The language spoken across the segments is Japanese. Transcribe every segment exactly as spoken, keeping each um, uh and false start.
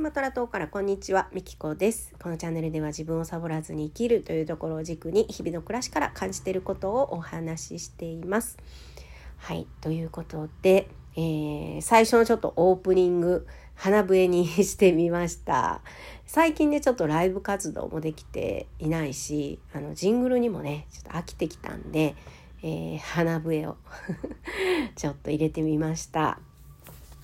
スマトラ島からこんにちは、みきこです。このチャンネルでは自分をサボらずに生きるというところを軸に日々の暮らしから感じていることをお話ししています。はい、ということで、えー、最初のちょっとオープニング花笛にしてみました。最近ねちょっとライブ活動もできていないし、あのジングルにもねちょっと飽きてきたんで、えー、花笛をちょっと入れてみました。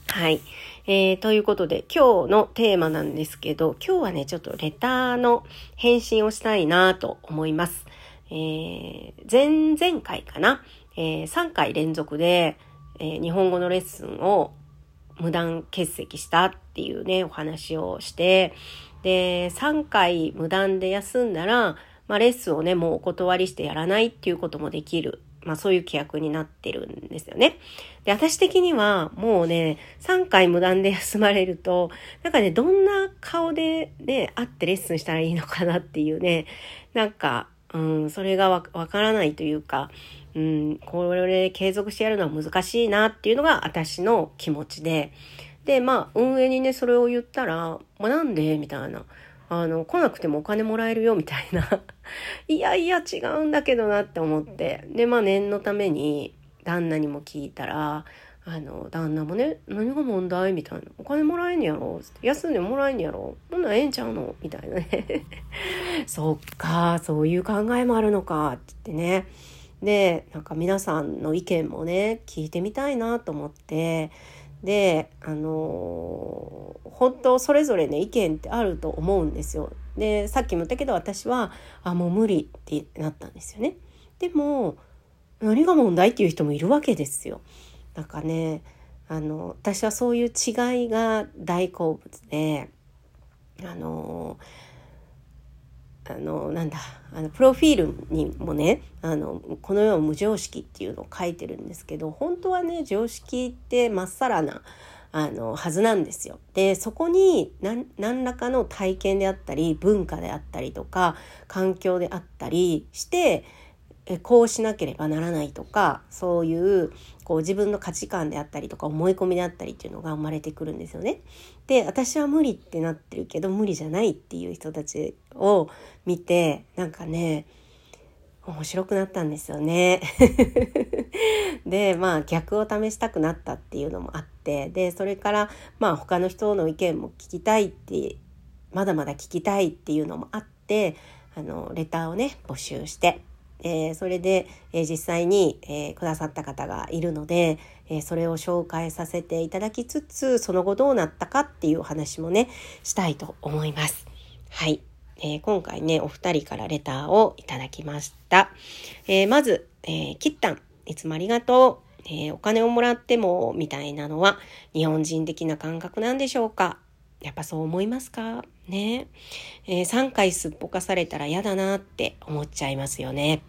はい、えー、ということで今日のテーマなんですけど、今日はねちょっとレターの返信をしたいなと思います。えー、前々回かな、えー、さんかい連続で、えー、日本語のレッスンを無断欠席したっていうねお話をして、でさんかい無断で休んだら、まあ、レッスンをねもうお断りしてやらないっていうこともできる、まあそういう規約になってるんですよね。で、私的にはもうね、さんかい無断で休まれると、なんかね、どんな顔でね、会ってレッスンしたらいいのかなっていうね、なんか、うん、それがわからないというか、うん、これ継続してやるのは難しいなっていうのが私の気持ちで、で、まあ運営にね、それを言ったら、まあなんでみたいな。あの来なくてもお金もらえるよみたいないやいや違うんだけどなって思って、でまあ念のために旦那にも聞いたら、あの旦那もね何が問題みたいな、お金もらえんやろ、休んでもらえんやろ、そんなんええんちゃうのみたいなねそっかそういう考えもあるのかって言ってね、でなんか皆さんの意見もね聞いてみたいなと思って、で、あのー、本当それぞれね意見ってあると思うんですよ。で、さっきも言ったけど私はあもう無理ってなったんですよね。でも何が問題っていう人もいるわけですよ。なんかね、あの私はそういう違いが大好物で、あのー、あのなんだあのプロフィールにもね、あのこの世を無常識っていうのを書いてるんですけど、本当はね常識ってまっさらなあのはずなんですよ。でそこに 何, 何らかの体験であったり文化であったりとか環境であったりしてえこうしなければならないとか、そういうこう自分の価値観であったりとか思い込みであったりっていうのが生まれてくるんですよね。で私は無理ってなってるけど無理じゃないっていう人たちを見て、なんかね面白くなったんですよねでまあ逆を試したくなったっていうのもあって、でそれからまあ他の人の意見も聞きたいって、まだまだ聞きたいっていうのもあって、あのレターをね募集して、えー、それで、えー、実際に、えー、くださった方がいるので、えー、それを紹介させていただきつつ、その後どうなったかっていうお話もねしたいと思います。はいえー、今回ねお二人からレターをいただきました。えー、まず、えー、キッタンいつもありがとう、えー、お金をもらってもみたいなのは日本人的な感覚なんでしょうか。やっぱそう思いますかね。えー、さんかいすっぽかされたら嫌だなって思っちゃいますよね。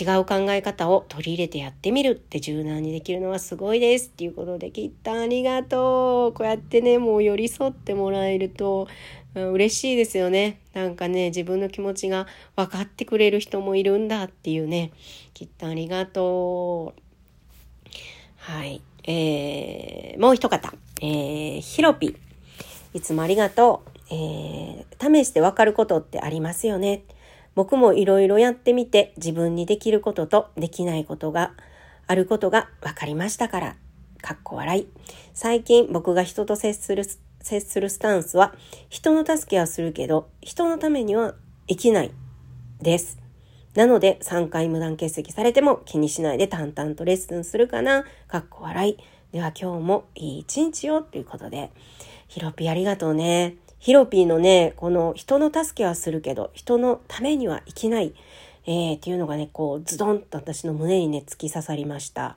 違う考え方を取り入れてやってみるって柔軟にできるのはすごいですっていうことで、きっとありがとう。こうやってねもう寄り添ってもらえると嬉しいですよね。なんかね自分の気持ちが分かってくれる人もいるんだっていうね、きっとありがとう。はい、えー、もう一方、えー、ひろぴいつもありがとう、えー、試して分かることってありますよね。僕もいろいろやってみて自分にできることとできないことがあることが分かりましたからかっこ笑い。最近僕が人と接する接するスタンスは人の助けはするけど人のためには生きないです。なのでさんかい無断欠席されても気にしないで淡々とレッスンするかなかっこ笑い。では今日もいい一日をということで、ヒロピーありがとうね。ヒロピーのね、この人の助けはするけど、人のためには生きない、えー、っていうのがね、こうズドンと私の胸にね、突き刺さりました。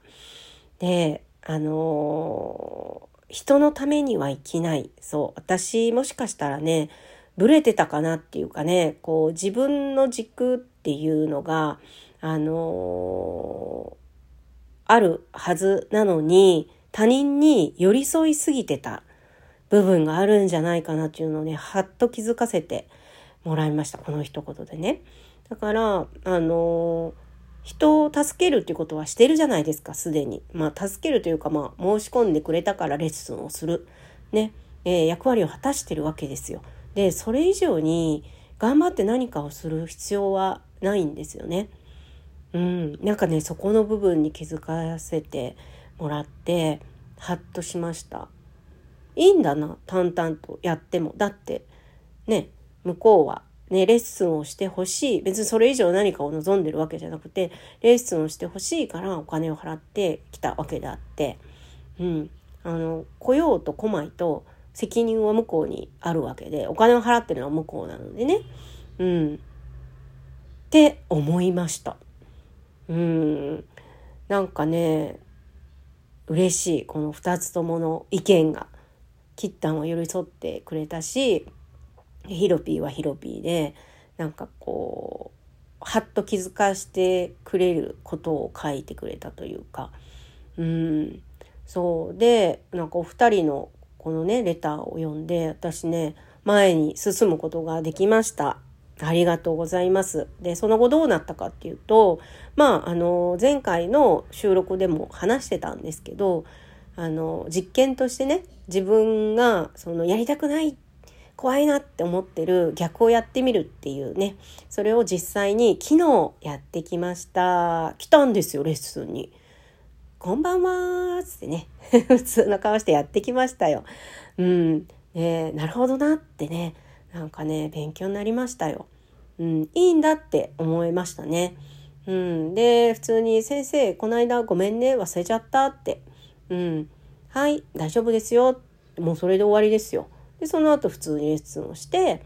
で、あのー、人のためには生きない。そう、私もしかしたらね、ブレてたかなっていうかね、こう自分の軸っていうのが、あのー、あるはずなのに、他人に寄り添いすぎてた部分があるんじゃないかなっていうのをね、はっと気づかせてもらいました。この一言でね。だから、あのー、人を助けるっていうことはしてるじゃないですか、すでに。まあ、助けるというか、まあ、申し込んでくれたからレッスンをする。ね。えー、役割を果たしてるわけですよ。で、それ以上に頑張って何かをする必要はないんですよね。うん、なんかね、そこの部分に気づかせてもらってハッとしました。いいんだな、淡々とやっても。だってね、向こうはね、レッスンをしてほしい。別にそれ以上何かを望んでるわけじゃなくて、レッスンをしてほしいからお金を払ってきたわけであって、うん、あの雇用と雇米と責任は向こうにあるわけで、お金を払ってるのは向こうなのでね、うん、って思いました。うん、なんかね、嬉しい、このふたつともの意見が。キッタンは寄り添ってくれたし、ヒロピーはヒロピーで、なんかこうハッと気づかしてくれることを書いてくれたというか、うん、そうで、なんかお二人のこのねレターを読んで、私ね、前に進むことができました。ありがとうございます。で、その後どうなったかっていうと、まああの前回の収録でも話してたんですけど、あの実験としてね、自分がそのやりたくない、怖いなって思ってる逆をやってみるっていうね、それを実際に昨日やってきました。来たんですよ、レッスンに。こんばんはーってね、普通の顔してやってきましたよ。うん、ね、なるほどなってね、なんかね、勉強になりましたよ。うん、いいんだって思いましたね。うん、で、普通に先生、この間ごめんね、忘れちゃったって。うん、はい、大丈夫ですよ。もうそれで終わりですよ。で、その後普通にレッスンをして、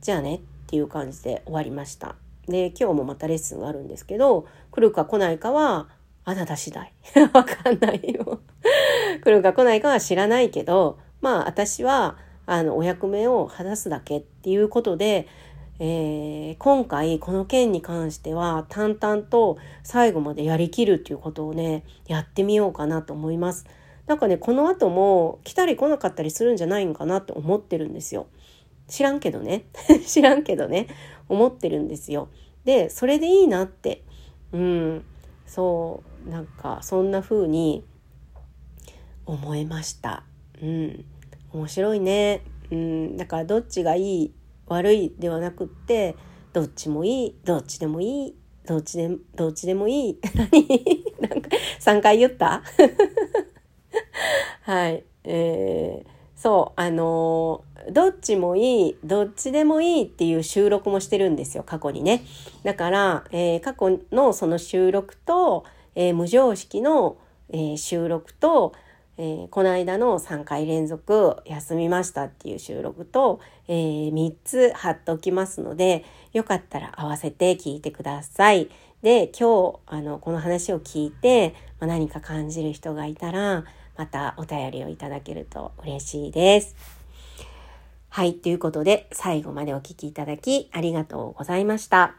じゃあねっていう感じで終わりました。で、今日もまたレッスンがあるんですけど、来るか来ないかはあなた次第。わかんないよ。来るか来ないかは知らないけど、まあ私はあのお役目を果たすだけっていうことで、えー、今回この件に関しては淡々と最後までやりきるっていうことをね、やってみようかなと思います。なんかね、この後も来たり来なかったりするんじゃないのかなって思ってるんですよ。知らんけどね知らんけどね思ってるんですよ。で、それでいいなって、うん、そう、なんかそんな風に思いました。うん、面白いね。うん、だからどっちがいい悪いではなくって、どっちもいい、どっちでもいい、どっちでどっちでもいい何なんかさんかい言ったはい、えー、そうあのー、どっちもいい、どっちでもいいっていう収録もしてるんですよ、過去にね。だから、えー、過去のその収録と、えー、無常識の、えー、収録と、えー、この間のさんかい連続休みましたっていう収録と、えー、みっつ貼っておきますので、よかったら合わせて聞いてください。で、今日あのこの話を聞いて、まあ、何か感じる人がいたらまたお便りをいただけると嬉しいです。はい、ということで最後までお聞きいただきありがとうございました。